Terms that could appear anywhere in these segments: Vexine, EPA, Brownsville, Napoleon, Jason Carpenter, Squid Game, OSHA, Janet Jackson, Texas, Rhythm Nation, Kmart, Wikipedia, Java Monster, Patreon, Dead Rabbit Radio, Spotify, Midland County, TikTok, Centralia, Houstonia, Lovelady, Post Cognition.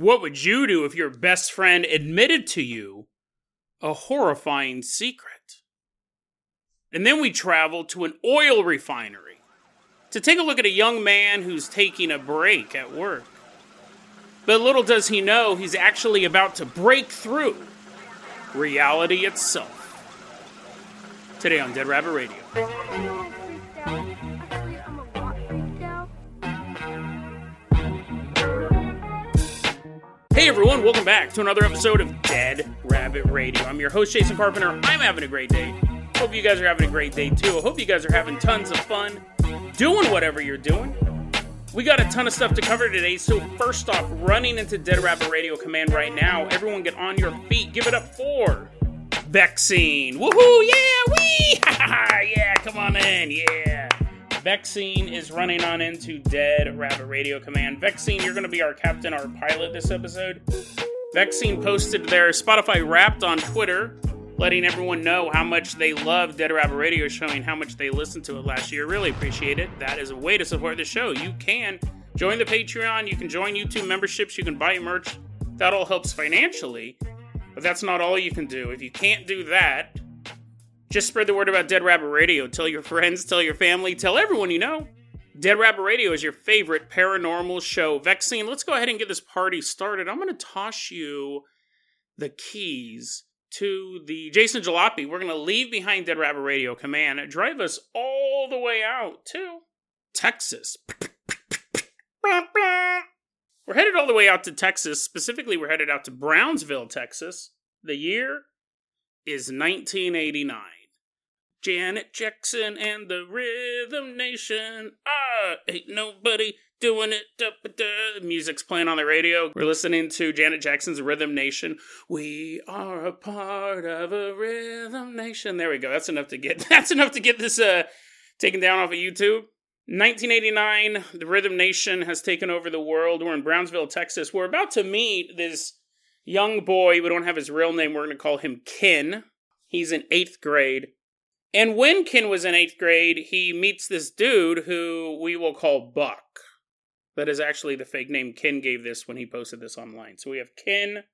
What would you do if your best friend admitted to you a horrifying secret? And then we travel to an oil refinery to take a look at a young man who's taking a break at work. But little does he know, he's actually about to break through reality itself. Today on Dead Rabbit Radio. Hey everyone, welcome back to another episode of Dead Rabbit Radio. I'm your host, Jason Carpenter. I'm having a great day. Hope you guys are having a great day too. I hope you guys are having tons of fun doing whatever you're doing. We got a ton of stuff to cover today, so first off, running into Dead Rabbit Radio command right now. Everyone get on your feet. Give it up for Vexine. Woohoo! Yeah! Wee! Yeah, come on in. Yeah. Vexine is running on into Dead Rabbit Radio Command. Vexine, you're going to be our captain, our pilot this episode. Vexine posted their Spotify Wrapped on Twitter, letting everyone know how much they love Dead Rabbit Radio, showing how much they listened to it last year. Really appreciate it. That is a way to support the show. You can join the Patreon. You can join YouTube memberships. You can buy merch. That all helps financially, but that's not all you can do. If you can't do that, just spread the word about Dead Rabbit Radio. Tell your friends, tell your family, tell everyone you know. Dead Rabbit Radio is your favorite paranormal show. Vexine, let's go ahead and get this party started. I'm going to toss you the keys to the Jason Jalopy. We're going to leave behind Dead Rabbit Radio Command. Drive us all the way out to Texas. We're headed all the way out to Texas. Specifically, we're headed out to Brownsville, Texas. The year is 1989. Janet Jackson and the Rhythm Nation. Ah, ain't nobody doing it. The music's playing on the radio. We're listening to Janet Jackson's Rhythm Nation. We are a part of a Rhythm Nation. There we go. That's enough to get this taken down off of YouTube. 1989, the Rhythm Nation has taken over the world. We're in Brownsville, Texas. We're about to meet this young boy. We don't have his real name. We're going to call him Ken. He's in 8th grade. And when Ken was in 8th grade, he meets this dude who we will call Buck. That is actually the fake name Ken gave this when he posted this online. So we have Ken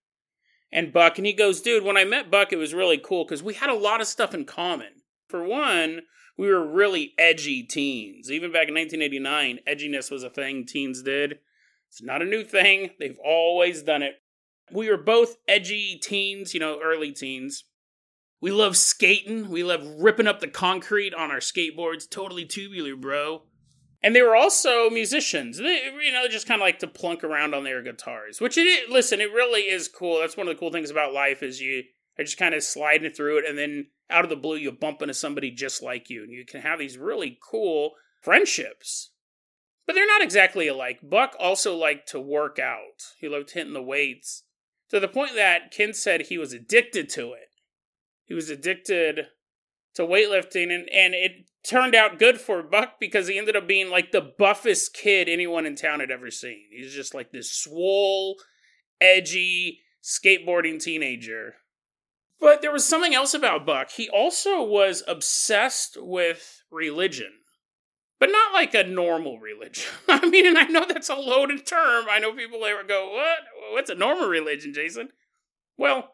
and Buck. And he goes, dude, when I met Buck, it was really cool because we had a lot of stuff in common. For one, we were really edgy teens. Even back in 1989, edginess was a thing teens did. It's not a new thing. They've always done it. We were both edgy teens, early teens. We love skating. We love ripping up the concrete on our skateboards. Totally tubular, bro. And they were also musicians. They just kind of like to plunk around on their guitars. Which, it really is cool. That's one of the cool things about life is you are just kind of sliding through it. And then out of the blue, you bump into somebody just like you. And you can have these really cool friendships. But they're not exactly alike. Buck also liked to work out. He loved hitting the weights. To the point that Ken said he was addicted to it. He was addicted to weightlifting, and it turned out good for Buck because he ended up being like the buffest kid anyone in town had ever seen. He was just like this swole, edgy, skateboarding teenager. But there was something else about Buck. He also was obsessed with religion. But not like a normal religion. I mean, and I know that's a loaded term. I know people there go, what? What's a normal religion, Jason? Well,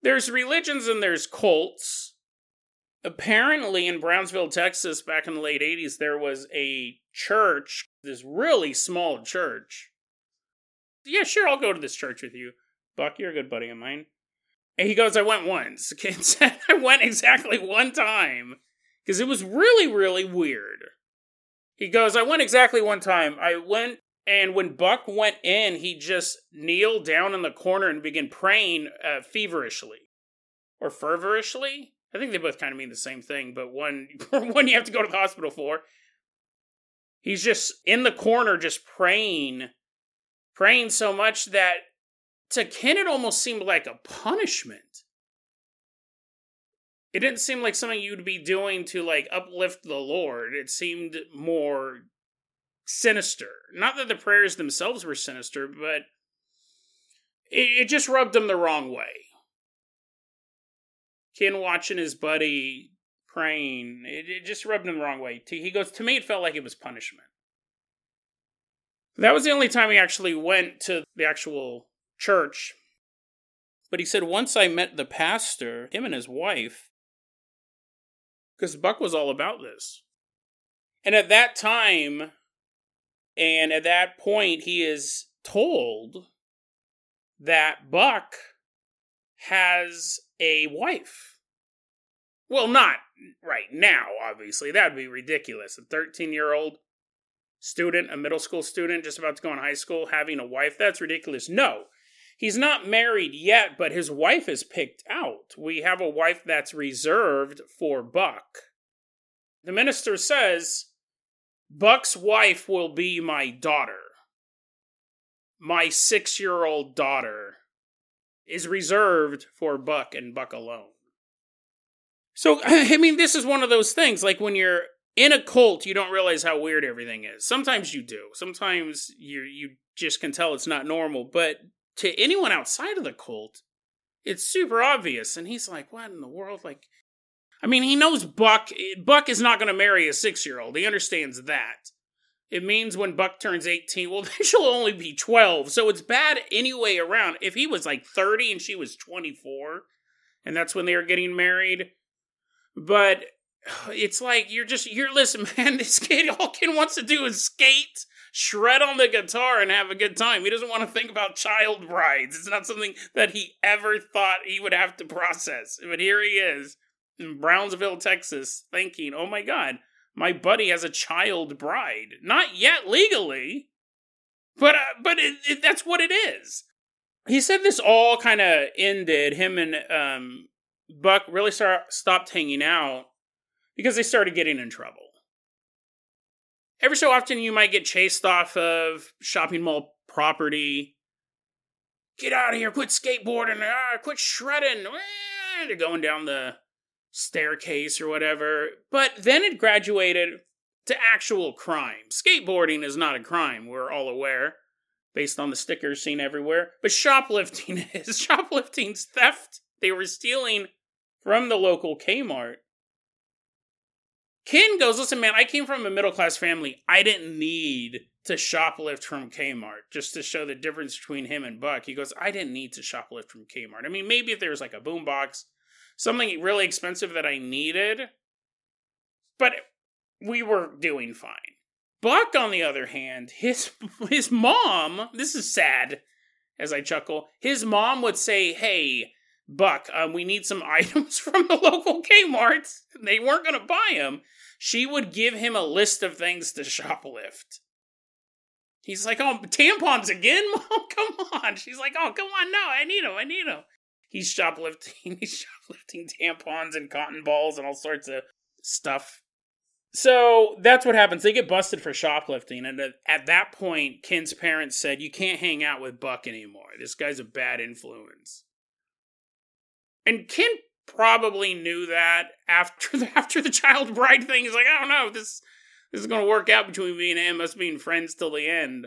there's religions and there's cults. Apparently in Brownsville, Texas, back in the late 80s, there was a church, this really small church. Yeah, sure, I'll go to this church with you. Buck, you're a good buddy of mine. And he goes, I went once. Kid said, I went exactly one time. Because it was really, really weird. He goes, I went exactly one time. I went, and when Buck went in, he just kneeled down in the corner and began praying feverishly. Or fervorishly? I think they both kind of mean the same thing, but one you have to go to the hospital for. He's just in the corner just praying praying so much that to Ken it almost seemed like a punishment. It didn't seem like something you'd be doing to, like, uplift the Lord. It seemed more sinister. Not that the prayers themselves were sinister, but it just rubbed them the wrong way. Ken watching his buddy praying, it just rubbed him the wrong way. He goes, to me it felt like it was punishment. That was the only time he actually went to the actual church. But he said, once I met the pastor, him and his wife, because Buck was all about this. And at that time, and at that point, he is told that Buck has a wife. Well, not right now, obviously. That would be ridiculous. A 13-year-old student, a middle school student, just about to go in high school, having a wife. That's ridiculous. No. He's not married yet, but his wife is picked out. We have a wife that's reserved for Buck. The minister says, Buck's wife will be my daughter. My 6-year-old daughter is reserved for Buck and Buck alone. So, I mean, this is one of those things, like when you're in a cult, you don't realize how weird everything is. Sometimes you do. Sometimes you just can tell it's not normal, but to anyone outside of the cult, it's super obvious. And he's like, what in the world? Like, I mean, he knows Buck. Buck is not going to marry a 6-year-old. He understands that. It means when Buck turns 18, well, then she'll only be 12. So it's bad any way around. If he was like 30 and she was 24, and that's when they were getting married. But it's like, listen, man, this kid, all Ken wants to do is skate, shred on the guitar, and have a good time. He doesn't want to think about child brides. It's not something that he ever thought he would have to process. But here he is in Brownsville, Texas, thinking, oh my God, my buddy has a child bride. Not yet legally, but that's what it is. He said this all kind of ended. Him and Buck really stopped hanging out because they started getting in trouble. Every so often, you might get chased off of shopping mall property. Get out of here. Quit skateboarding. Quit shredding. They're going down the staircase or whatever. But then it graduated to actual crime. Skateboarding is not a crime. We're all aware, based on the stickers seen everywhere. But shoplifting is. Shoplifting's theft. They were stealing from the local Kmart. Ken goes, listen, man, I came from a middle-class family. I didn't need to shoplift from Kmart, just to show the difference between him and Buck. He goes, I didn't need to shoplift from Kmart. I mean, maybe if there was like a boombox, something really expensive that I needed, but we were doing fine. Buck, on the other hand, his mom, this is sad as I chuckle, his mom would say, hey, Buck, we need some items from the local Kmart. They weren't going to buy them. She would give him a list of things to shoplift. He's like, oh, tampons again, Mom? Come on. She's like, oh, come on, no, I need them. He's shoplifting tampons and cotton balls and all sorts of stuff. So that's what happens. They get busted for shoplifting. And at that point, Ken's parents said, you can't hang out with Buck anymore. This guy's a bad influence. And Ken probably knew that after the child bride thing. He's like, I don't know if this is going to work out between me and him, us being friends till the end.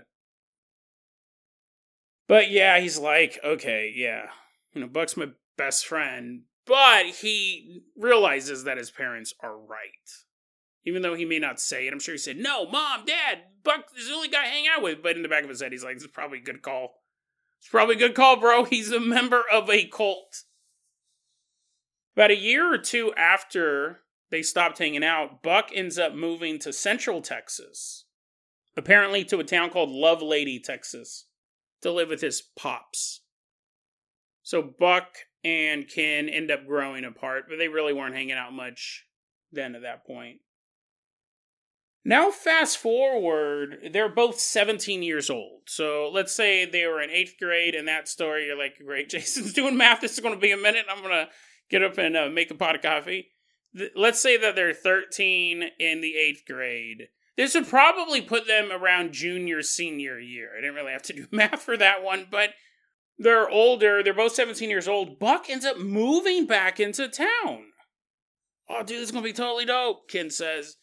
But yeah, he's like, okay, yeah. You know, Buck's my best friend. But he realizes that his parents are right. Even though he may not say it. I'm sure he said, no, Mom, Dad, Buck is the only guy I hang out with. But in the back of his head, he's like, this is probably a good call. It's probably a good call, bro. He's a member of a cult. About a year or two after they stopped hanging out, Buck ends up moving to Central Texas, apparently to a town called Lovelady, Texas, to live with his pops. So Buck and Ken end up growing apart, but they really weren't hanging out much then at that point. Now fast forward, they're both 17 years old. So let's say they were in 8th grade, and that story, you're like, great, Jason's doing math, this is going to be a minute, I'm going to get up and make a pot of coffee. Let's say that they're 13 in the 8th grade. This would probably put them around junior, senior year. I didn't really have to do math for that one, but they're older. They're both 17 years old. Buck ends up moving back into town. Oh, dude, this is going to be totally dope, Ken says.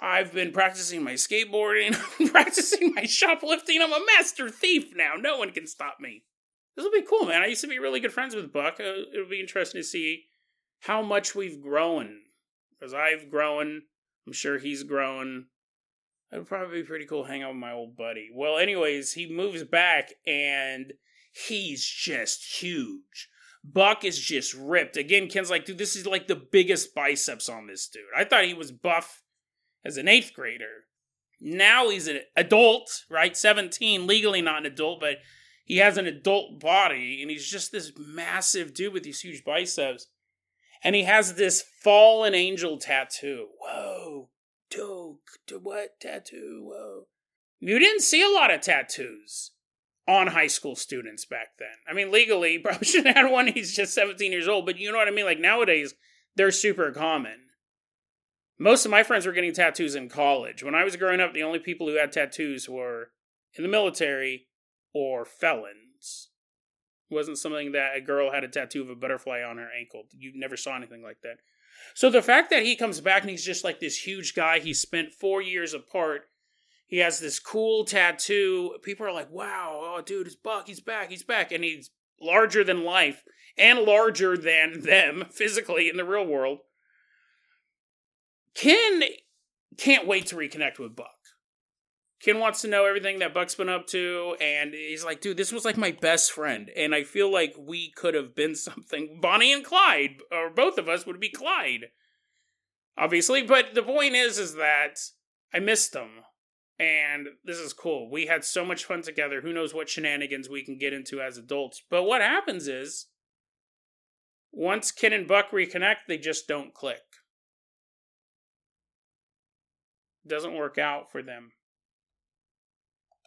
I've been practicing my skateboarding. I've been practicing my shoplifting. I'm a master thief now. No one can stop me. This will be cool, man. I used to be really good friends with Buck. It'll be interesting to see how much we've grown. Because I've grown. I'm sure he's grown. It would probably be pretty cool hanging out with my old buddy. Well, anyways, he moves back, and he's just huge. Buck is just ripped. Again, Ken's like, dude, this is like the biggest biceps on this dude. I thought he was buff as an 8th grader. Now he's an adult, right? 17, legally not an adult, but he has an adult body, and he's just this massive dude with these huge biceps. And he has this fallen angel tattoo. Whoa. Dude, what tattoo? Whoa. You didn't see a lot of tattoos on high school students back then. I mean, legally, you probably shouldn't have had one. He's just 17 years old. But you know what I mean? Like, nowadays, they're super common. Most of my friends were getting tattoos in college. When I was growing up, the only people who had tattoos were in the military or felons. It wasn't something that a girl had a tattoo of a butterfly on her ankle. You never saw anything like that. So the fact that he comes back and he's just like this huge guy, he spent 4 years apart. He has this cool tattoo. People are like, wow, oh, dude, it's Buck. He's back. And he's larger than life and larger than them physically in the real world. Ken can't wait to reconnect with Buck. Ken wants to know everything that Buck's been up to. And he's like, dude, this was like my best friend. And I feel like we could have been something. Bonnie and Clyde, or both of us would be Clyde. Obviously. But the point is that I missed them. And this is cool. We had so much fun together. Who knows what shenanigans we can get into as adults. But what happens is, once Ken and Buck reconnect, they just don't click. Doesn't work out for them.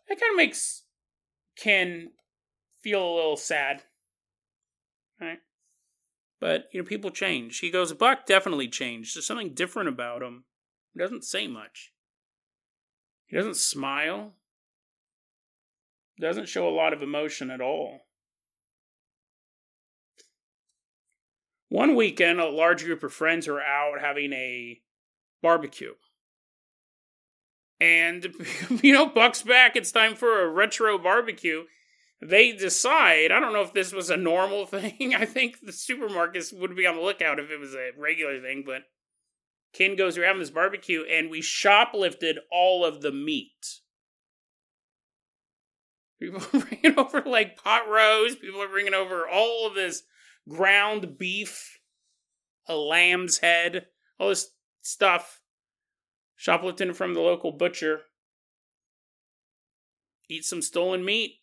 That kind of makes Ken feel a little sad, right? But, you know, people change. He goes, Buck definitely changed. There's something different about him. He doesn't say much. He doesn't smile. Doesn't show a lot of emotion at all. One weekend, a large group of friends were out having a barbecue. And, you know, Buck's back. It's time for a retro barbecue. They decide, I don't know if this was a normal thing. I think the supermarkets would be on the lookout if it was a regular thing. But Ken goes, we're having this barbecue, and we shoplifted all of the meat. People are bringing over, like, pot roast. People are bringing over all of this ground beef, a lamb's head, all this stuff. Shoplifting from the local butcher. Eat some stolen meat.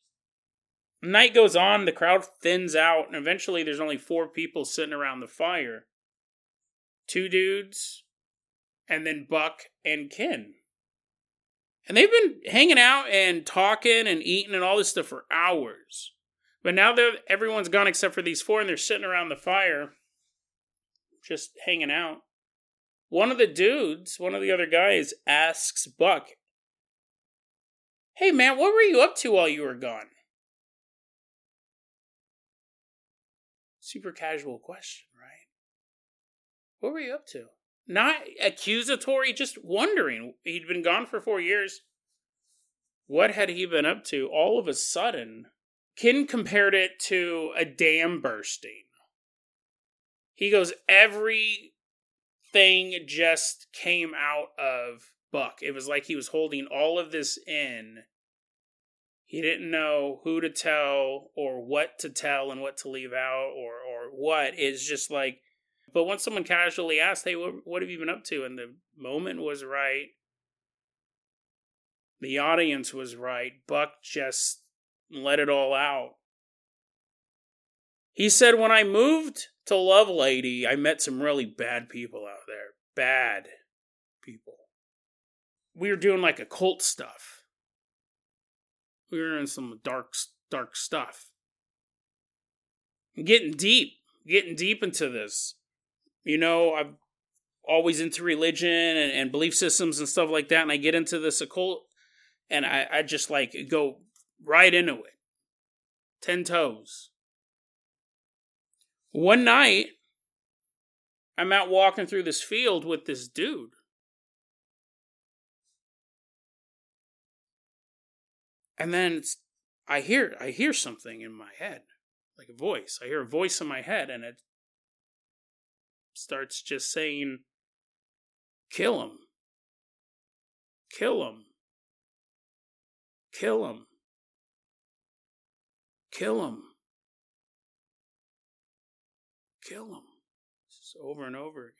Night goes on, the crowd thins out, and eventually there's only 4 people sitting around the fire. 2 dudes, and then Buck and Ken. And they've been hanging out and talking and eating and all this stuff for hours. But now everyone's gone except for these 4, and they're sitting around the fire, just hanging out. One of the dudes, one of the other guys, asks Buck, hey man, what were you up to while you were gone? Super casual question, right? What were you up to? Not accusatory, just wondering. He'd been gone for 4 years. What had he been up to? All of a sudden, Ken compared it to a dam bursting. He goes, every thing just came out of Buck. It was like he was holding all of this in. He didn't know who to tell or what to tell and what to leave out or what. It's just like, but once someone casually asked, hey, what have you been up to? And the moment was right. The audience was right. Buck just let it all out. He said, when I moved to Lovelady, I met some really bad people out there. Bad people. We were doing like occult stuff. We were doing some dark stuff. Getting deep into this. You know, I've always into religion and belief systems and stuff like that, and I get into this occult, and I just like go right into it. 10 toes. One night, I'm out walking through this field with this dude. And then I hear something in my head, like a voice. I hear a voice in my head, and it starts just saying, "Kill him. Kill him. Kill him. Kill him. Kill him." Just over and over again.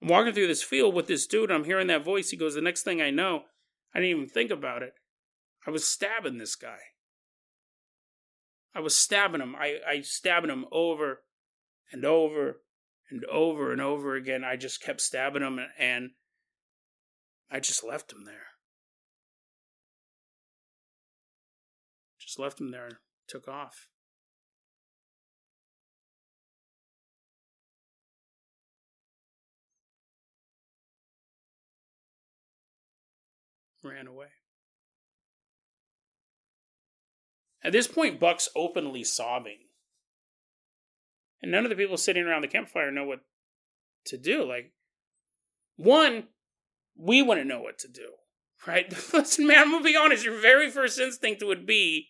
I'm walking through this field with this dude. I'm hearing that voice. He goes, the next thing I know, I didn't even think about it, I was stabbing this guy. I was stabbing him. I stabbing him over and over and over and over again. I just kept stabbing him, and I just left him there. Just left him there and took off. Ran away. At this point, Buck's openly sobbing. And none of the people sitting around the campfire know what to do. Like, one, we wouldn't know what to do, right? Listen, man, I'm going to be honest. Your very first instinct would be,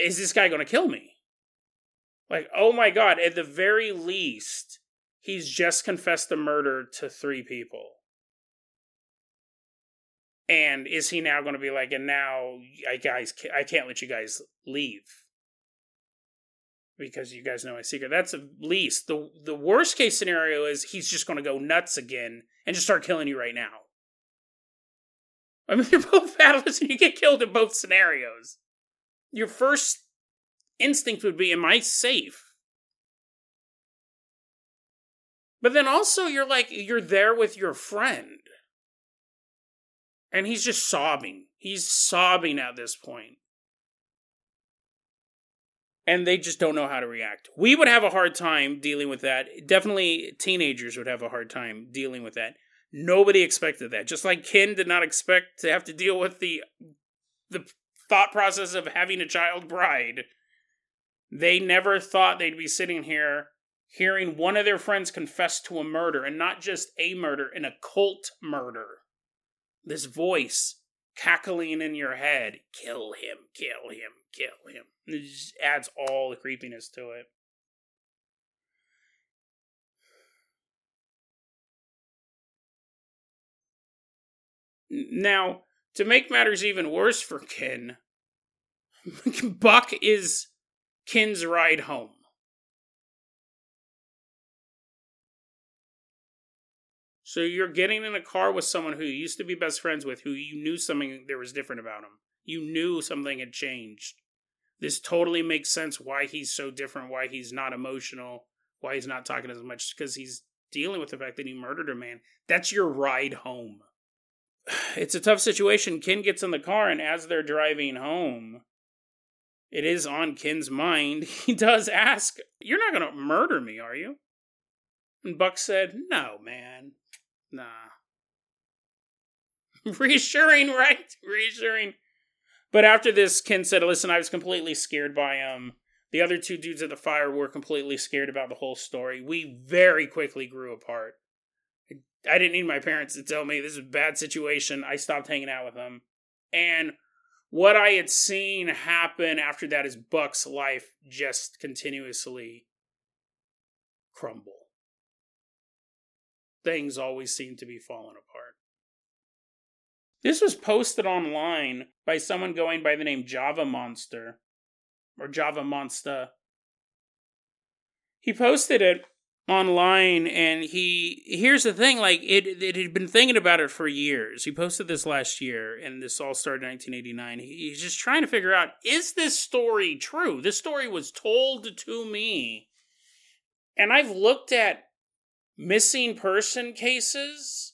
is this guy going to kill me? Like, oh my God, at the very least, he's just confessed the murder to 3 people. And is he now going to be like, and now I can't let you guys leave because you guys know my secret. That's at least. The worst case scenario is he's just going to go nuts again and just start killing you right now. I mean, you're both fatalists and you get killed in both scenarios. Your first instinct would be, am I safe? But then also you're like, you're there with your friend. And he's just sobbing. He's sobbing at this point. And they just don't know how to react. We would have a hard time dealing with that. Definitely teenagers would have a hard time dealing with that. Nobody expected that. Just like Ken did not expect to have to deal with the thought process of having a child bride. They never thought they'd be sitting here hearing one of their friends confess to a murder. And not just a murder, an occult murder. This voice cackling in your head, kill him, kill him, kill him. It just adds all the creepiness to it. Now, to make matters even worse for Ken, Buck is Ken's ride home. So you're getting in a car with someone who you used to be best friends with, who you knew something there was different about him. You knew something had changed. This totally makes sense why he's so different, why he's not emotional, why he's not talking as much, because he's dealing with the fact that he murdered a man. That's your ride home. It's a tough situation. Ken gets in the car, and as they're driving home, it is on Ken's mind. He does ask, "You're not going to murder me, are you?" And Buck said, "No, man. Nah." Reassuring, right? Reassuring. But after this, Ken said, "Listen, I was completely scared by him. The other 2 dudes at the fire were completely scared about the whole story. We very quickly grew apart. I didn't need my parents to tell me this is a bad situation. I stopped hanging out with them. And what I had seen happen after that is Buck's life just continuously crumble. Things always seem to be falling apart." This was posted online by someone going by the name Java Monster, or Java Monster. He posted it online, and here's the thing, like, it had been thinking about it for years. He posted this last year, and this all started in 1989. He's just trying to figure out, is this story true? This story was told to me, and I've looked at missing person cases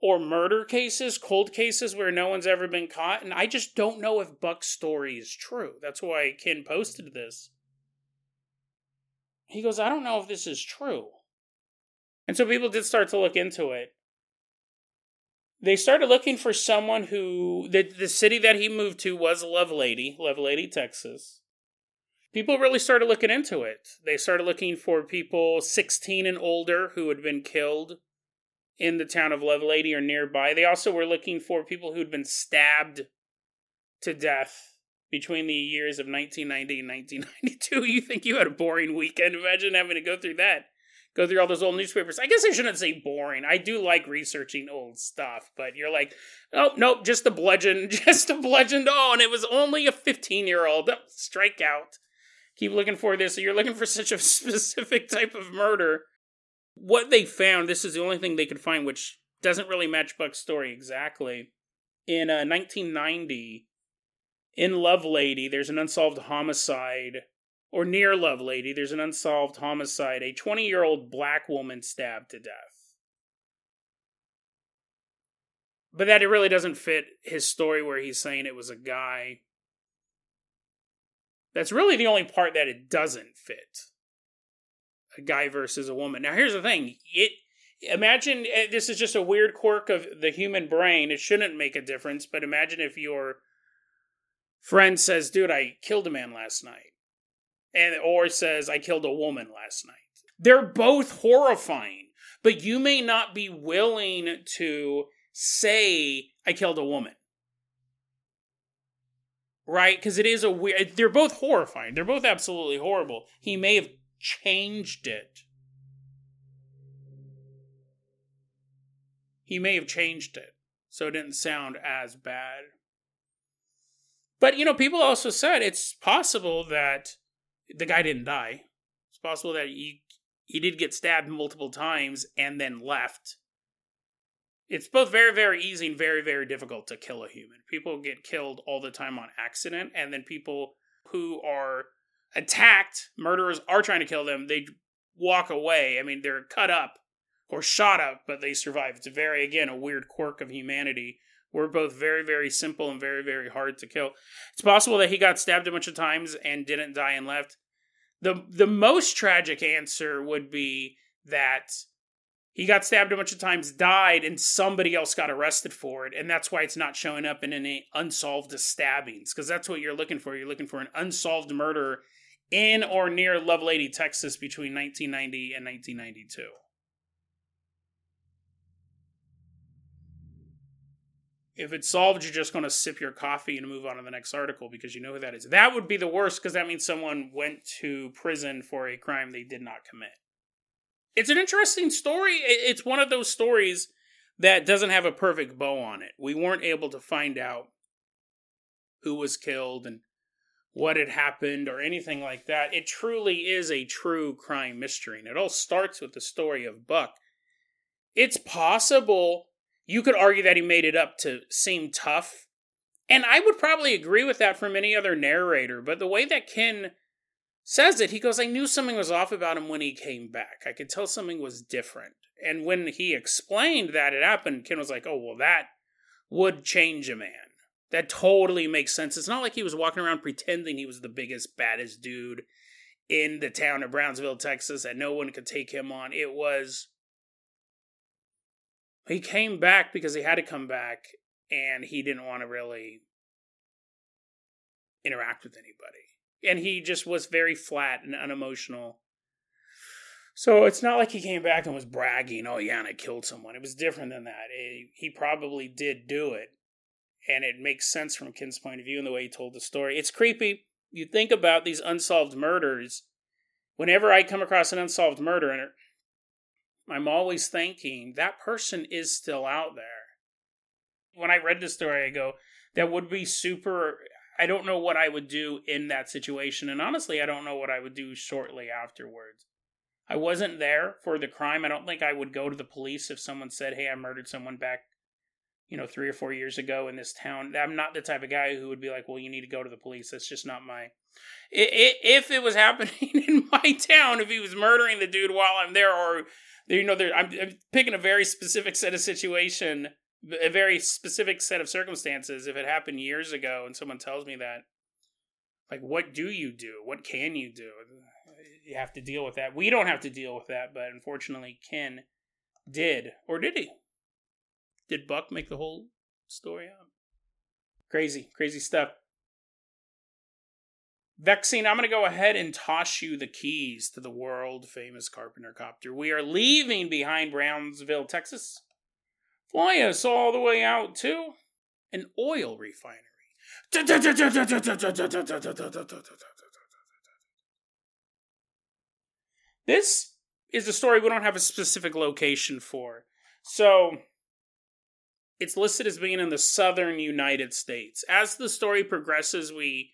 or murder cases, cold cases where no one's ever been caught, and I just don't know if Buck's story is true. That's why Ken posted this. He goes, I don't know if this is true. And so people did start to look into it. They started looking for someone who, the city that he moved to was Lovelady, Texas. People really started looking into it. They started looking for people 16 and older who had been killed in the town of Lovelady or nearby. They also were looking for people who had been stabbed to death between the years of 1990 and 1992. You think you had a boring weekend? Imagine having to go through that. Go through all those old newspapers. I guess I shouldn't say boring. I do like researching old stuff, but you're like, oh, nope, just a bludgeon. Oh, and it was only a 15-year-old. Strike out. Keep looking for this. So you're looking for such a specific type of murder. What they found, this is the only thing they could find, which doesn't really match Buck's story exactly. In 1990, in Lovelady, there's an unsolved homicide. Or near Lovelady, there's an unsolved homicide. A 20-year-old black woman stabbed to death. But that it really doesn't fit his story where he's saying it was a guy. That's really the only part that it doesn't fit. A guy versus a woman. Now here's the thing. Imagine, this is just a weird quirk of the human brain. It shouldn't make a difference, but imagine if your friend says, dude, I killed a man last night. Or says, I killed a woman last night. They're both horrifying, but you may not be willing to say, I killed a woman. Right? Because it is a weird... They're both horrifying. They're both absolutely horrible. He may have changed it. He may have changed it, so it didn't sound as bad. But, people also said it's possible that the guy didn't die. It's possible that he did get stabbed multiple times and then left. It's both very, very easy and very, very difficult to kill a human. People get killed all the time on accident, and then people who are attacked, murderers are trying to kill them, they walk away. I mean, they're cut up or shot up, but they survive. It's very, again, a weird quirk of humanity. We're both very, very simple and very, very hard to kill. It's possible that he got stabbed a bunch of times and didn't die and left. The most tragic answer would be that he got stabbed a bunch of times, died, and somebody else got arrested for it. And that's why it's not showing up in any unsolved stabbings, because that's what you're looking for. You're looking for an unsolved murder in or near Lovelady, Texas between 1990 and 1992. If it's solved, you're just going to sip your coffee and move on to the next article because you know who that is. That would be the worst because that means someone went to prison for a crime they did not commit. It's an interesting story. It's one of those stories that doesn't have a perfect bow on it. We weren't able to find out who was killed and what had happened or anything like that. It truly is a true crime mystery, and it all starts with the story of Buck. It's possible... You could argue that he made it up to seem tough. And I would probably agree with that from any other narrator. But the way that Ken says it, he goes, I knew something was off about him when he came back. I could tell something was different. And when he explained that it happened, Ken was like, oh, well, that would change a man. That totally makes sense. It's not like he was walking around pretending he was the biggest, baddest dude in the town of Brownsville, Texas, and no one could take him on. It was... He came back because he had to come back, and he didn't want to really interact with anybody. And he just was very flat and unemotional. So it's not like he came back and was bragging, oh yeah, and I killed someone. It was different than that. He probably did do it, and it makes sense from Ken's point of view and the way he told the story. It's creepy. You think about these unsolved murders. Whenever I come across an unsolved murder, and I'm always thinking, that person is still out there. When I read this story, I go, that would be super... I don't know what I would do in that situation. And honestly, I don't know what I would do shortly afterwards. I wasn't there for the crime. I don't think I would go to the police if someone said, hey, I murdered someone back, 3 or 4 years ago in this town. I'm not the type of guy who would be like, well, you need to go to the police. That's just not my... If it was happening in my town, if he was murdering the dude while I'm there, or... I'm picking a very specific set of situation, a very specific set of circumstances. If it happened years ago and someone tells me that, like, what do you do? What can you do? you have to deal with that. We don't have to deal with that, but unfortunately Ken did. Or did he? Did Buck make the whole story up? Crazy, crazy stuff. Vexine, I'm going to go ahead and toss you the keys to the world-famous Carpenter Copter. We are leaving behind Brownsville, Texas. Fly us all the way out to an oil refinery. This is a story we don't have a specific location for. So, it's listed as being in the southern United States. As the story progresses, we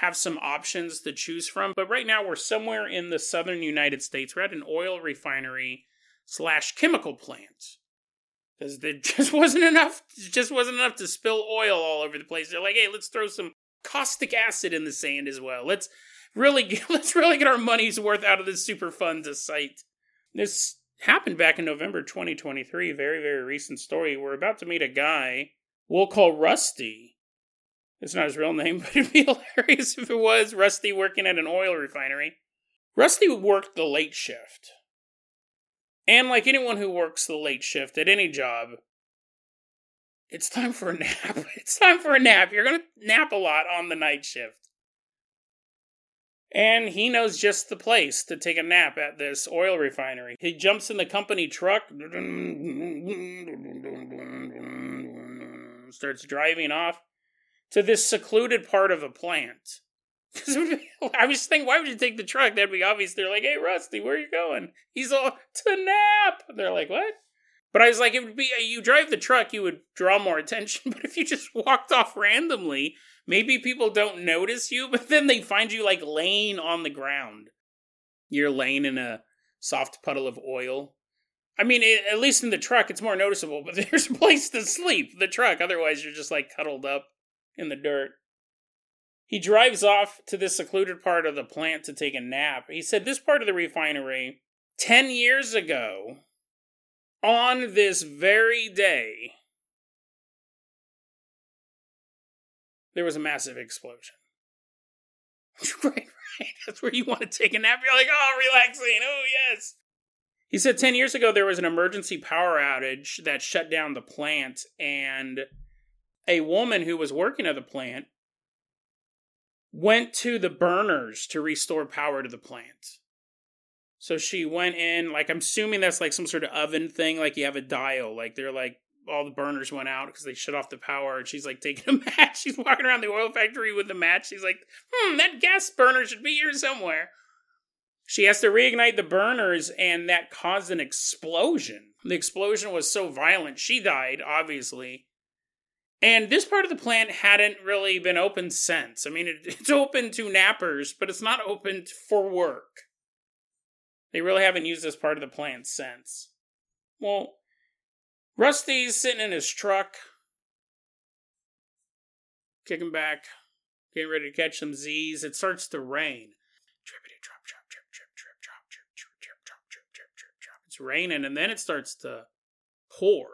have some options to choose from, but right now we're somewhere in the southern United States. We're at an oil refinery / chemical plant because there just wasn't enough. It just wasn't enough to spill oil all over the place. They're like, hey, let's throw some caustic acid in the sand as well. Let's really get our money's worth out of this Superfund site. This happened back in November 2023. Very, very recent story. We're about to meet a guy we'll call Rusty. It's not his real name, but it'd be hilarious if it was. Rusty working at an oil refinery. Rusty worked the late shift. And like anyone who works the late shift at any job, it's time for a nap. It's time for a nap. You're going to nap a lot on the night shift. And he knows just the place to take a nap at this oil refinery. He jumps in the company truck, starts driving off to this secluded part of a plant. I was thinking, why would you take the truck? That'd be obvious. They're like, hey, Rusty, where are you going? He's all, to nap. And they're like, what? But I was like, it would be, you drive the truck, you would draw more attention. But if you just walked off randomly, maybe people don't notice you, but then they find you like laying on the ground. You're laying in a soft puddle of oil. I mean, at least in the truck, it's more noticeable, but there's a place to sleep, the truck. Otherwise, you're just like cuddled up in the dirt. He drives off to this secluded part of the plant to take a nap. He said this part of the refinery, 10 years ago, on this very day, there was a massive explosion. Right. That's where you want to take a nap. You're like, oh, relaxing. Oh, yes. He said 10 years ago, there was an emergency power outage that shut down the plant, and a woman who was working at the plant went to the burners to restore power to the plant. So she went in, like, I'm assuming that's like some sort of oven thing, like you have a dial, like they're like, all the burners went out because they shut off the power, and she's like taking a match. She's walking around the oil factory with a match. She's like, that gas burner should be here somewhere. She has to reignite the burners, and that caused an explosion. The explosion was so violent, she died, obviously. And this part of the plant hadn't really been open since. I mean, it's open to nappers, but it's not open for work. They really haven't used this part of the plant since. Well, Rusty's sitting in his truck, kicking back, getting ready to catch some Z's. It starts to rain. It's raining, and then it starts to pour.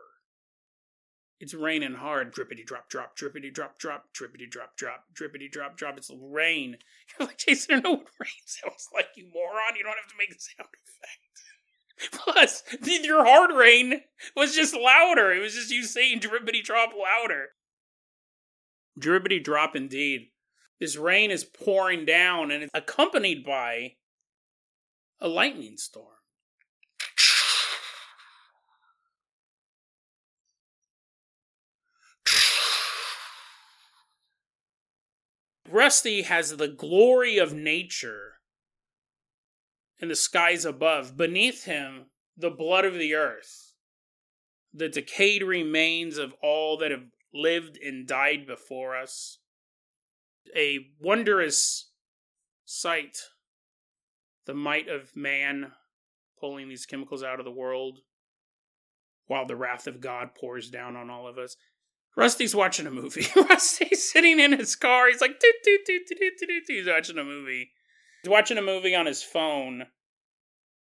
It's raining hard. Drippity drop drop, drippity drop drop, drippity drop drop, drippity drop drop. It's rain. You're like, Jason, I don't know what rain sounds like, you moron. You don't have to make a sound effect. Plus, your hard rain was just louder. It was just you saying drippity drop louder. Drippity drop indeed. This rain is pouring down, and it's accompanied by a lightning storm. Rusty has the glory of nature in the skies above. Beneath him, the blood of the earth, the decayed remains of all that have lived and died before us. A wondrous sight, the might of man pulling these chemicals out of the world while the wrath of God pours down on all of us. Rusty's watching a movie. Rusty's sitting in his car. He's like, doot, doot, doot, doot, doot, doot. He's watching a movie. He's watching a movie on his phone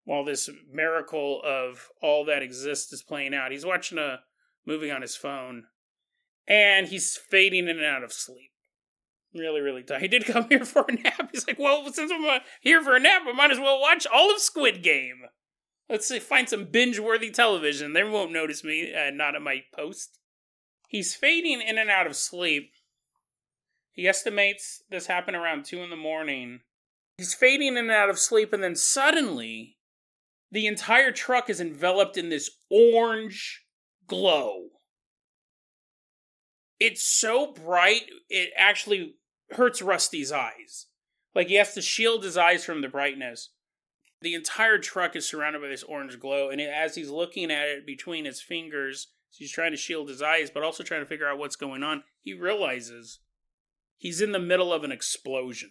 while this miracle of all that exists is playing out. He's watching a movie on his phone, and he's fading in and out of sleep. Really, really tired. He did come here for a nap. He's like, well, since I'm here for a nap, I might as well watch all of Squid Game. Let's see, find some binge-worthy television. They won't notice me, not at my post. He's fading in and out of sleep. He estimates this happened around 2 in the morning. He's fading in and out of sleep, and then suddenly, the entire truck is enveloped in this orange glow. It's so bright, it actually hurts Rusty's eyes. Like, he has to shield his eyes from the brightness. The entire truck is surrounded by this orange glow, and as he's looking at it between his fingers, he's trying to shield his eyes, but also trying to figure out what's going on, he realizes he's in the middle of an explosion.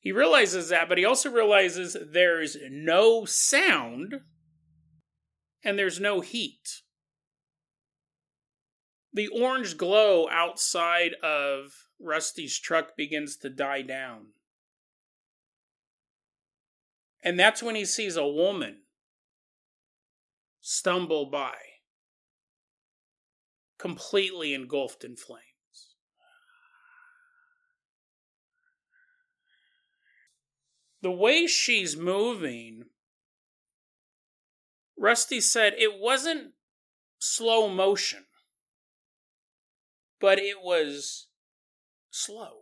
He realizes that, but he also realizes there's no sound, and there's no heat. The orange glow outside of Rusty's truck begins to die down. And that's when he sees a woman stumble by, completely engulfed in flames. The way she's moving, Rusty said it wasn't slow motion. But it was slow.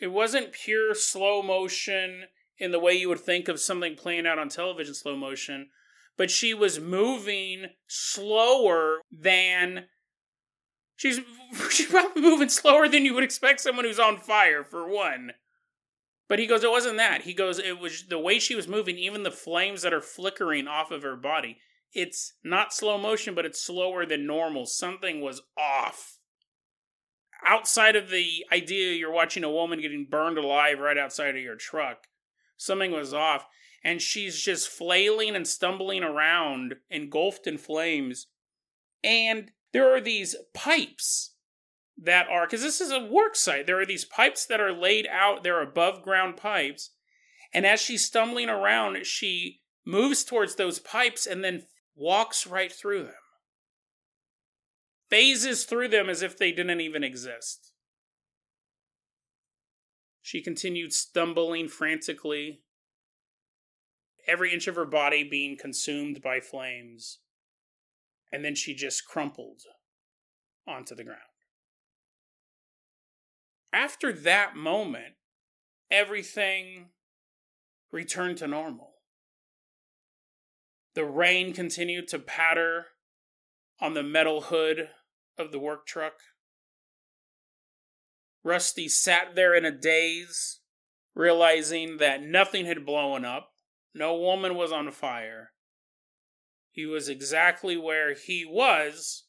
It wasn't pure slow motion in the way you would think of something playing out on television slow motion, but she was moving slower than... She's probably moving slower than you would expect someone who's on fire, for one. But he goes, it wasn't that. He goes, it was the way she was moving, even the flames that are flickering off of her body. It's not slow motion, but it's slower than normal. Something was off. Outside of the idea you're watching a woman getting burned alive right outside of your truck, something was off. And she's just flailing and stumbling around, engulfed in flames. And there are these pipes that are, because this is a work site, there are these pipes that are laid out, they're above ground pipes. And as she's stumbling around, she moves towards those pipes and then walks right through them. Phases through them as if they didn't even exist. She continued stumbling frantically, every inch of her body being consumed by flames. And then she just crumpled onto the ground. After that moment, everything returned to normal. The rain continued to patter on the metal hood of the work truck. Rusty sat there in a daze, realizing that nothing had blown up. No woman was on fire. He was exactly where he was,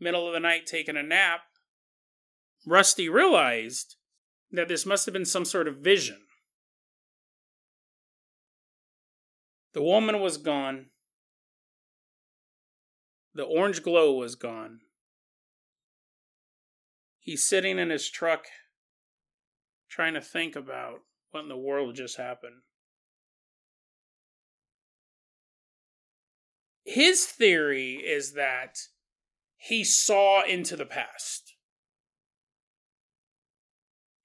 middle of the night taking a nap. Rusty realized that this must have been some sort of vision. The woman was gone. The orange glow was gone. He's sitting in his truck, trying to think about what in the world just happened. His theory is that he saw into the past.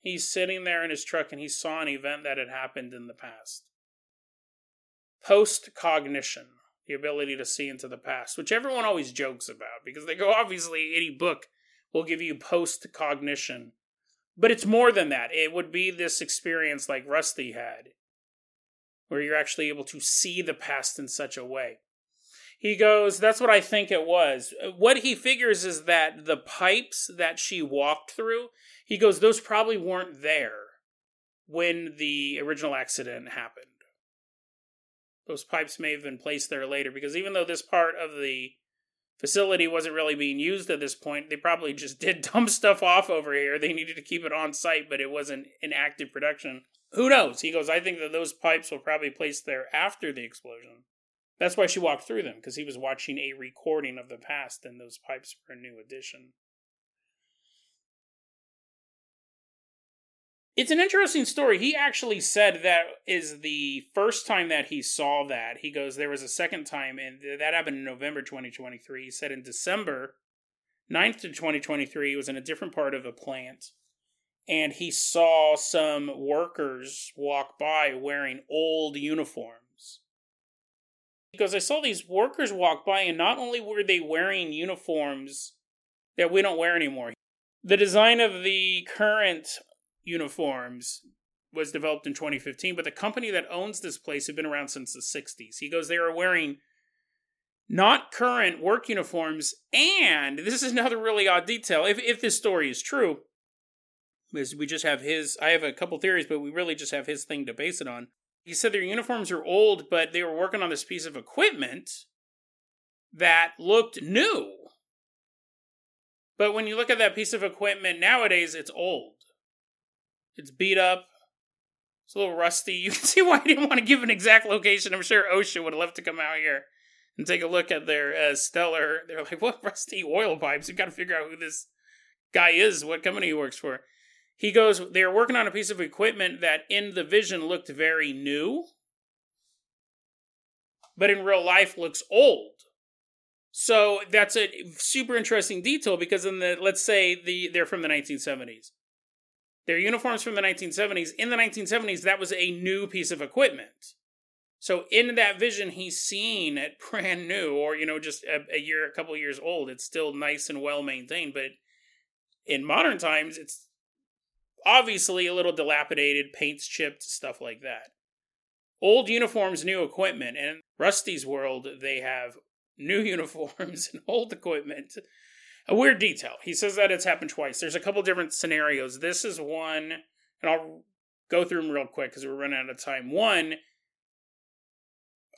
He's sitting there in his truck and he saw an event that had happened in the past. Post-cognition, the ability to see into the past, which everyone always jokes about, because they go, obviously, any book will give you post-cognition. But it's more than that. It would be this experience like Rusty had, where you're actually able to see the past in such a way. He goes, that's what I think it was. What he figures is that the pipes that she walked through, he goes, those probably weren't there when the original accident happened. Those pipes may have been placed there later, because even though this part of the facility wasn't really being used at this point, they probably just did dump stuff off over here. They needed to keep it on site, but it wasn't in active production. Who knows? He goes, I think that those pipes were probably placed there after the explosion. That's why she walked through them, because he was watching a recording of the past, and those pipes were a new addition. It's an interesting story. He actually said that is the first time that he saw that. He goes, there was a second time, and that happened in November 2023. He said in December 9th of 2023, it was in a different part of a plant, and he saw some workers walk by wearing old uniforms. He goes, I saw these workers walk by, and not only were they wearing uniforms that we don't wear anymore. The design of the current uniforms was developed in 2015, but the company that owns this place had been around since the 60s. He goes, they are wearing not current work uniforms, and this is another really odd detail, if this story is true, is we just have his, I have a couple theories, but we really just have his thing to base it on. He said their uniforms are old, but they were working on this piece of equipment that looked new. But when you look at that piece of equipment nowadays, it's old. It's beat up. It's a little rusty. You can see why I didn't want to give an exact location. I'm sure OSHA would have loved to come out here and take a look at their stellar. They're like, what rusty oil pipes? You've got to figure out who this guy is, what company he works for. He goes, they were working on a piece of equipment that in the vision looked very new, but in real life looks old. So that's a super interesting detail because in the, let's say they're from the 1970s. Their uniforms from the 1970s. In the 1970s, that was a new piece of equipment. So in that vision, he's seen it brand new, or, you know, just a couple of years old. It's still nice and well maintained, but in modern times, it's obviously a little dilapidated, paint's chipped, stuff like that. Old uniforms, new equipment. And in Rusty's world, they have new uniforms and old equipment. A weird detail. He says that it's happened twice. There's a couple different scenarios. This is one, and I'll go through them real quick because we're running out of time. One,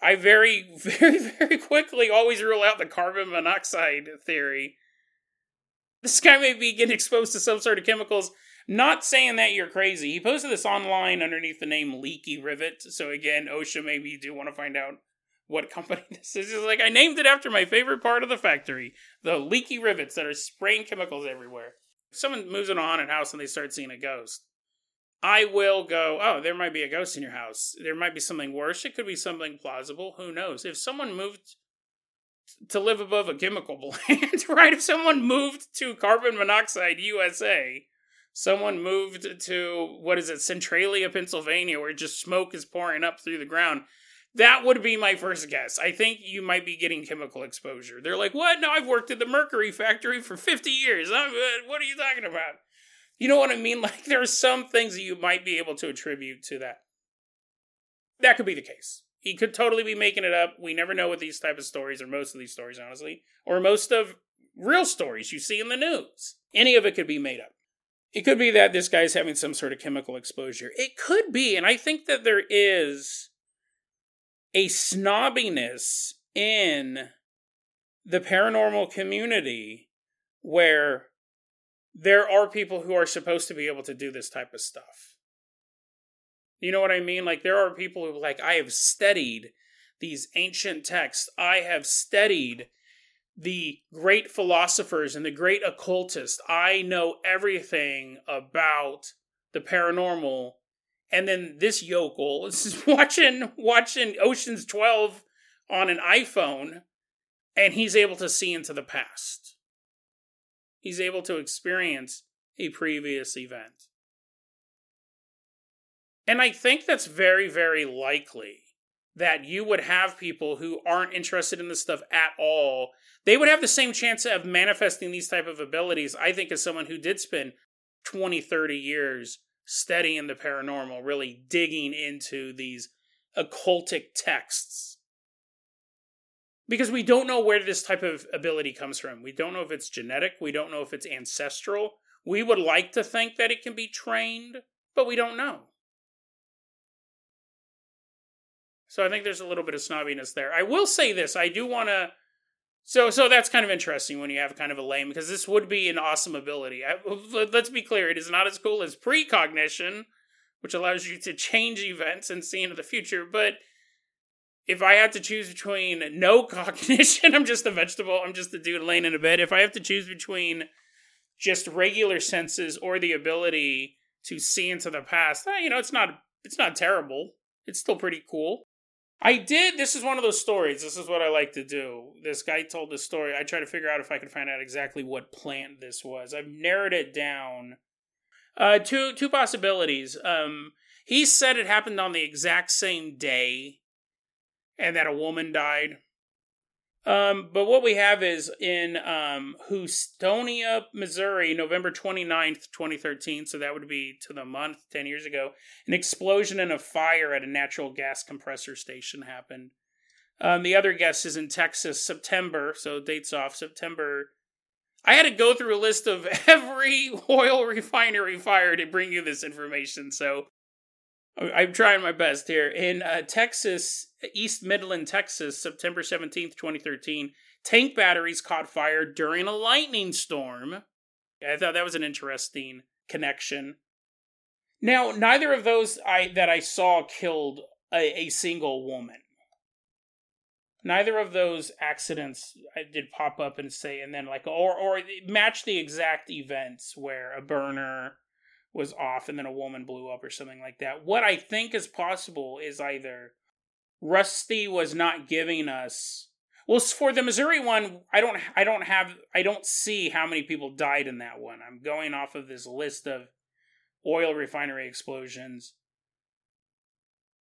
I very, very, very quickly always rule out the carbon monoxide theory. This guy may be getting exposed to some sort of chemicals. Not saying that you're crazy. He posted this online underneath the name Leaky Rivet. So again, OSHA, maybe you do want to find out what company this is. It's like, I named it after my favorite part of the factory, the leaky rivets that are spraying chemicals everywhere. If someone moves in a haunted house and they start seeing a ghost, I will go, oh, there might be a ghost in your house. There might be something worse. It could be something plausible. Who knows? If someone moved to live above a chemical plant, right? If someone moved to carbon monoxide, USA, someone moved to, Centralia, Pennsylvania, where just smoke is pouring up through the ground. That would be my first guess. I think you might be getting chemical exposure. They're like, what? No, I've worked at the mercury factory for 50 years. What are you talking about? You know what I mean? Like, there are some things that you might be able to attribute to that. That could be the case. He could totally be making it up. We never know what these type of stories, or most of these stories, honestly, or most of real stories you see in the news. Any of it could be made up. It could be that this guy's having some sort of chemical exposure. It could be, and I think that there is a snobbiness in the paranormal community where there are people who are supposed to be able to do this type of stuff. You know what I mean? Like, there are people who, like, I have studied these ancient texts. I have studied the great philosophers and the great occultists. I know everything about the paranormal. And then this yokel is watching Ocean's 12 on an iPhone, and he's able to see into the past. He's able to experience a previous event. And I think that's very, very likely that you would have people who aren't interested in this stuff at all. They would have the same chance of manifesting these type of abilities, I think, as someone who did spend 20, 30 years studying the paranormal, really digging into these occultic texts. Because we don't know where this type of ability comes from. We don't know if it's genetic. We don't know if it's ancestral. We would like to think that it can be trained, but we don't know. So I think there's a little bit of snobbiness there. I will say this. I do want to... So that's kind of interesting when you have kind of a lame, because this would be an awesome ability. Let's be clear, it is not as cool as precognition, which allows you to change events and see into the future, but if I had to choose between no cognition, I'm just a vegetable, I'm just a dude laying in a bed, if I have to choose between just regular senses or the ability to see into the past, you know, it's not terrible. It's still pretty cool. This is one of those stories. This is what I like to do. This guy told this story. I try to figure out if I could find out exactly what plant this was. I've narrowed it down. Two possibilities. He said it happened on the exact same day and that a woman died. But what we have is in Houstonia, Missouri, November 29th, 2013, so that would be to the month, 10 years ago, an explosion and a fire at a natural gas compressor station happened. The other guess is in Texas, September, so it dates off September. I had to go through a list of every oil refinery fire to bring you this information, so I'm trying my best here. In Texas, East Midland, Texas, September 17th, 2013, tank batteries caught fire during a lightning storm. I thought that was an interesting connection. Now, neither of those that I saw killed a single woman. Neither of those accidents I did pop up and say, and then like, or match the exact events where a burner was off and then a woman blew up or something like that. What I think is possible is either Rusty was not giving us, well, for the Missouri one, I don't see how many people died in that one. I'm going off of this list of oil refinery explosions,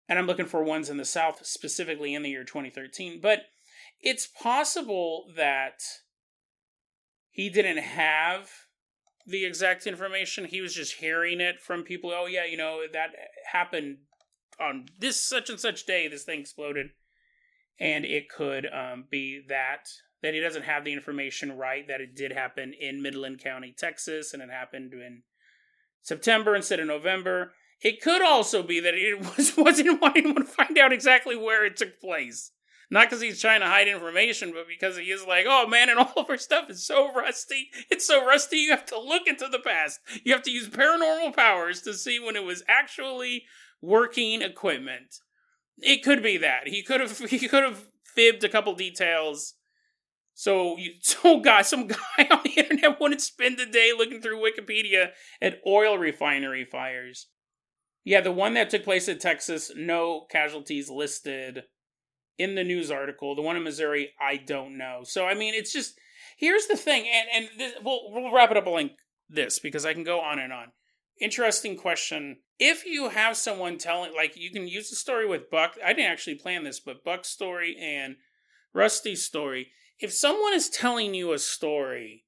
and I'm looking for ones in the South, specifically in the year 2013. But it's possible that he didn't have the exact information. He was just hearing it from people. Oh, yeah, you know, that happened on this such and such day. This thing exploded. And it could be that he doesn't have the information right, that it did happen in Midland County, Texas, and it happened in September instead of November. It could also be that it wasn't wanting to find out exactly where it took place. Not because he's trying to hide information, but because he is like, oh man, and all of our stuff is so rusty. It's so rusty, you have to look into the past. You have to use paranormal powers to see when it was actually working equipment. It could be that. He could have fibbed a couple details. Some guy on the internet wouldn't spend a day looking through Wikipedia at oil refinery fires. Yeah, the one that took place in Texas, no casualties listed in the news article. The one in Missouri, I don't know. So, I mean, it's just, here's the thing, and this, we'll wrap it up like this, because I can go on and on. Interesting question. If you have someone telling, like, you can use the story with Buck. I didn't actually plan this, but Buck's story and Rusty's story. If someone is telling you a story,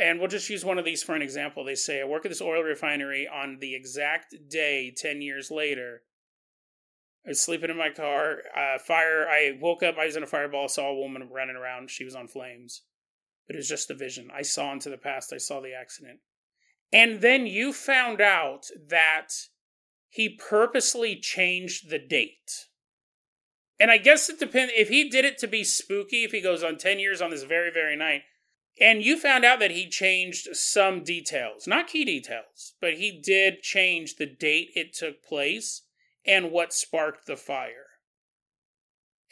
and we'll just use one of these for an example. They say, I work at this oil refinery on the exact day, 10 years later. I was sleeping in my car. I woke up. I was in a fireball. Saw a woman running around. She was on flames. But it was just a vision. I saw into the past. I saw the accident. And then you found out that he purposely changed the date. And I guess it depends. If he did it to be spooky, if he goes on 10 years on this very, very night, and you found out that he changed some details, not key details, but he did change the date it took place and what sparked the fire.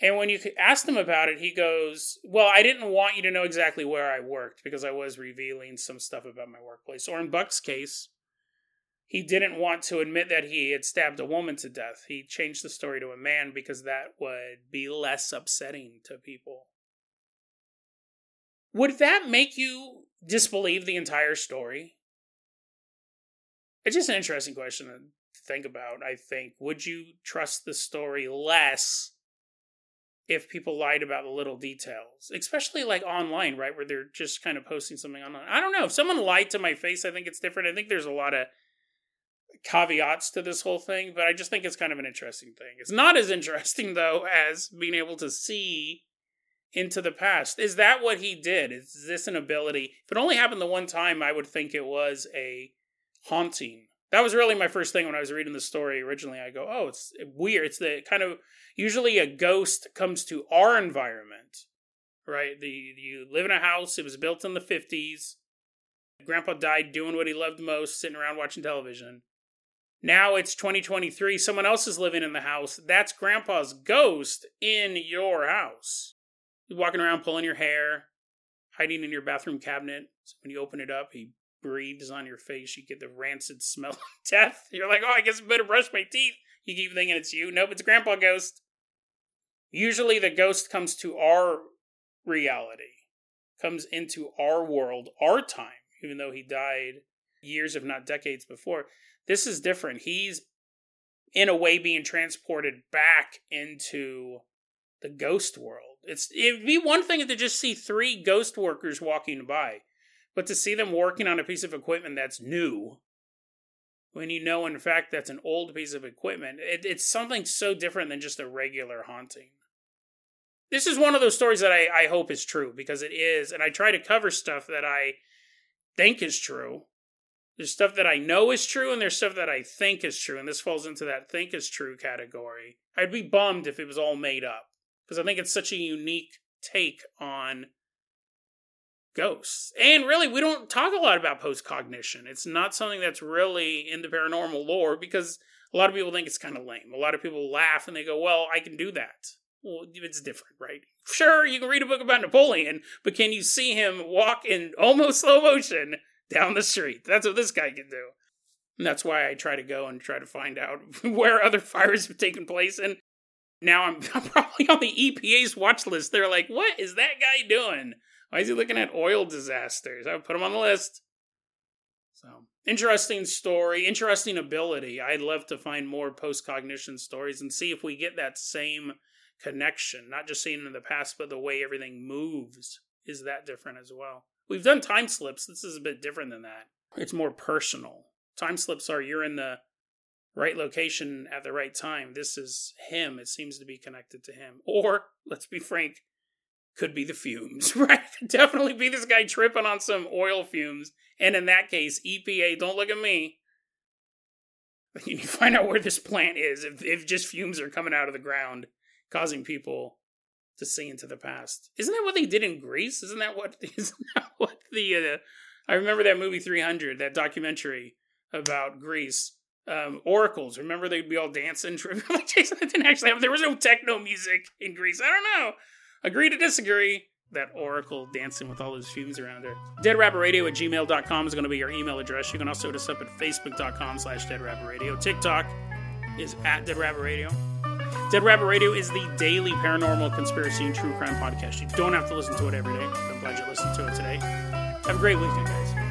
And when you asked him about it, he goes, well, I didn't want you to know exactly where I worked because I was revealing some stuff about my workplace. Or in Buck's case, he didn't want to admit that he had stabbed a woman to death. He changed the story to a man because that would be less upsetting to people. Would that make you disbelieve the entire story? It's just an interesting question to think about, I think. Would you trust the story less if people lied about the little details? Especially like online, right? Where they're just kind of posting something online. I don't know. If someone lied to my face, I think it's different. I think there's a lot of caveats to this whole thing, but I just think it's kind of an interesting thing. It's not as interesting, though, as being able to see into the past. Is that what he did? Is this an ability? If it only happened the one time, I would think it was a haunting. That was really my first thing when I was reading the story originally. I go, oh, it's weird. It's the kind of, usually a ghost comes to our environment, right? You live in a house. It was built in the 50s. Grandpa died doing what he loved most, sitting around watching television. Now it's 2023. Someone else is living in the house. That's Grandpa's ghost in your house. Walking around, pulling your hair, hiding in your bathroom cabinet. When you open it up, he breathes on your face, you get the rancid smell of death. You're like, oh, I guess I better brush my teeth. You keep thinking it's you. Nope, it's Grandpa Ghost. Usually the ghost comes to our reality, comes into our world, our time, even though he died years, if not decades before. This is different. He's, in a way, being transported back into the ghost world. It'd be one thing to just see three ghost workers walking by, but to see them working on a piece of equipment that's new, when you know, in fact, that's an old piece of equipment, it's something so different than just a regular haunting. This is one of those stories that I hope is true, because it is, and I try to cover stuff that I think is true. There's stuff that I know is true, and there's stuff that I think is true, and this falls into that think is true category. I'd be bummed if it was all made up, because I think it's such a unique take on ghosts. And really, we don't talk a lot about post-cognition. It's not something that's really in the paranormal lore, because a lot of people think it's kind of lame. A lot of people laugh, and they go, well, I can do that. Well, it's different, right? Sure, you can read a book about Napoleon, but can you see him walk in almost slow motion down the street? That's what this guy can do. And that's why I try to go and try to find out where other fires have taken place. And now I'm probably on the EPA's watch list. They're like, what is that guy doing? Why is he looking at oil disasters? I would put him on the list. So, interesting story, interesting ability. I'd love to find more post-cognition stories and see if we get that same connection. Not just seeing it in the past, but the way everything moves is that different as well. We've done time slips. This is a bit different than that. It's more personal. Time slips are you're in the right location at the right time. This is him. It seems to be connected to him. Or, let's be frank, could be the fumes, right? Could definitely be this guy tripping on some oil fumes. And in that case, EPA, don't look at me. You need to find out where this plant is if just fumes are coming out of the ground, causing people to see into the past. Isn't that what they did in Greece? Isn't that what the I remember that movie 300, that documentary about Greece. Oracles. Remember they'd be all dancing? Like Jason, that didn't actually happen. There was no techno music in Greece. I don't know. Agree to disagree. That oracle dancing with all those fumes around her. DeadRabbitRadio@gmail.com is going to be your email address. You can also hit us up at Facebook.com/DeadRabbitRadio. TikTok is @DeadRabbitRadio. Dead Rabbit Radio is the daily paranormal conspiracy and true crime podcast. You don't have to listen to it every day. I'm glad you listened to it today. Have a great weekend, guys.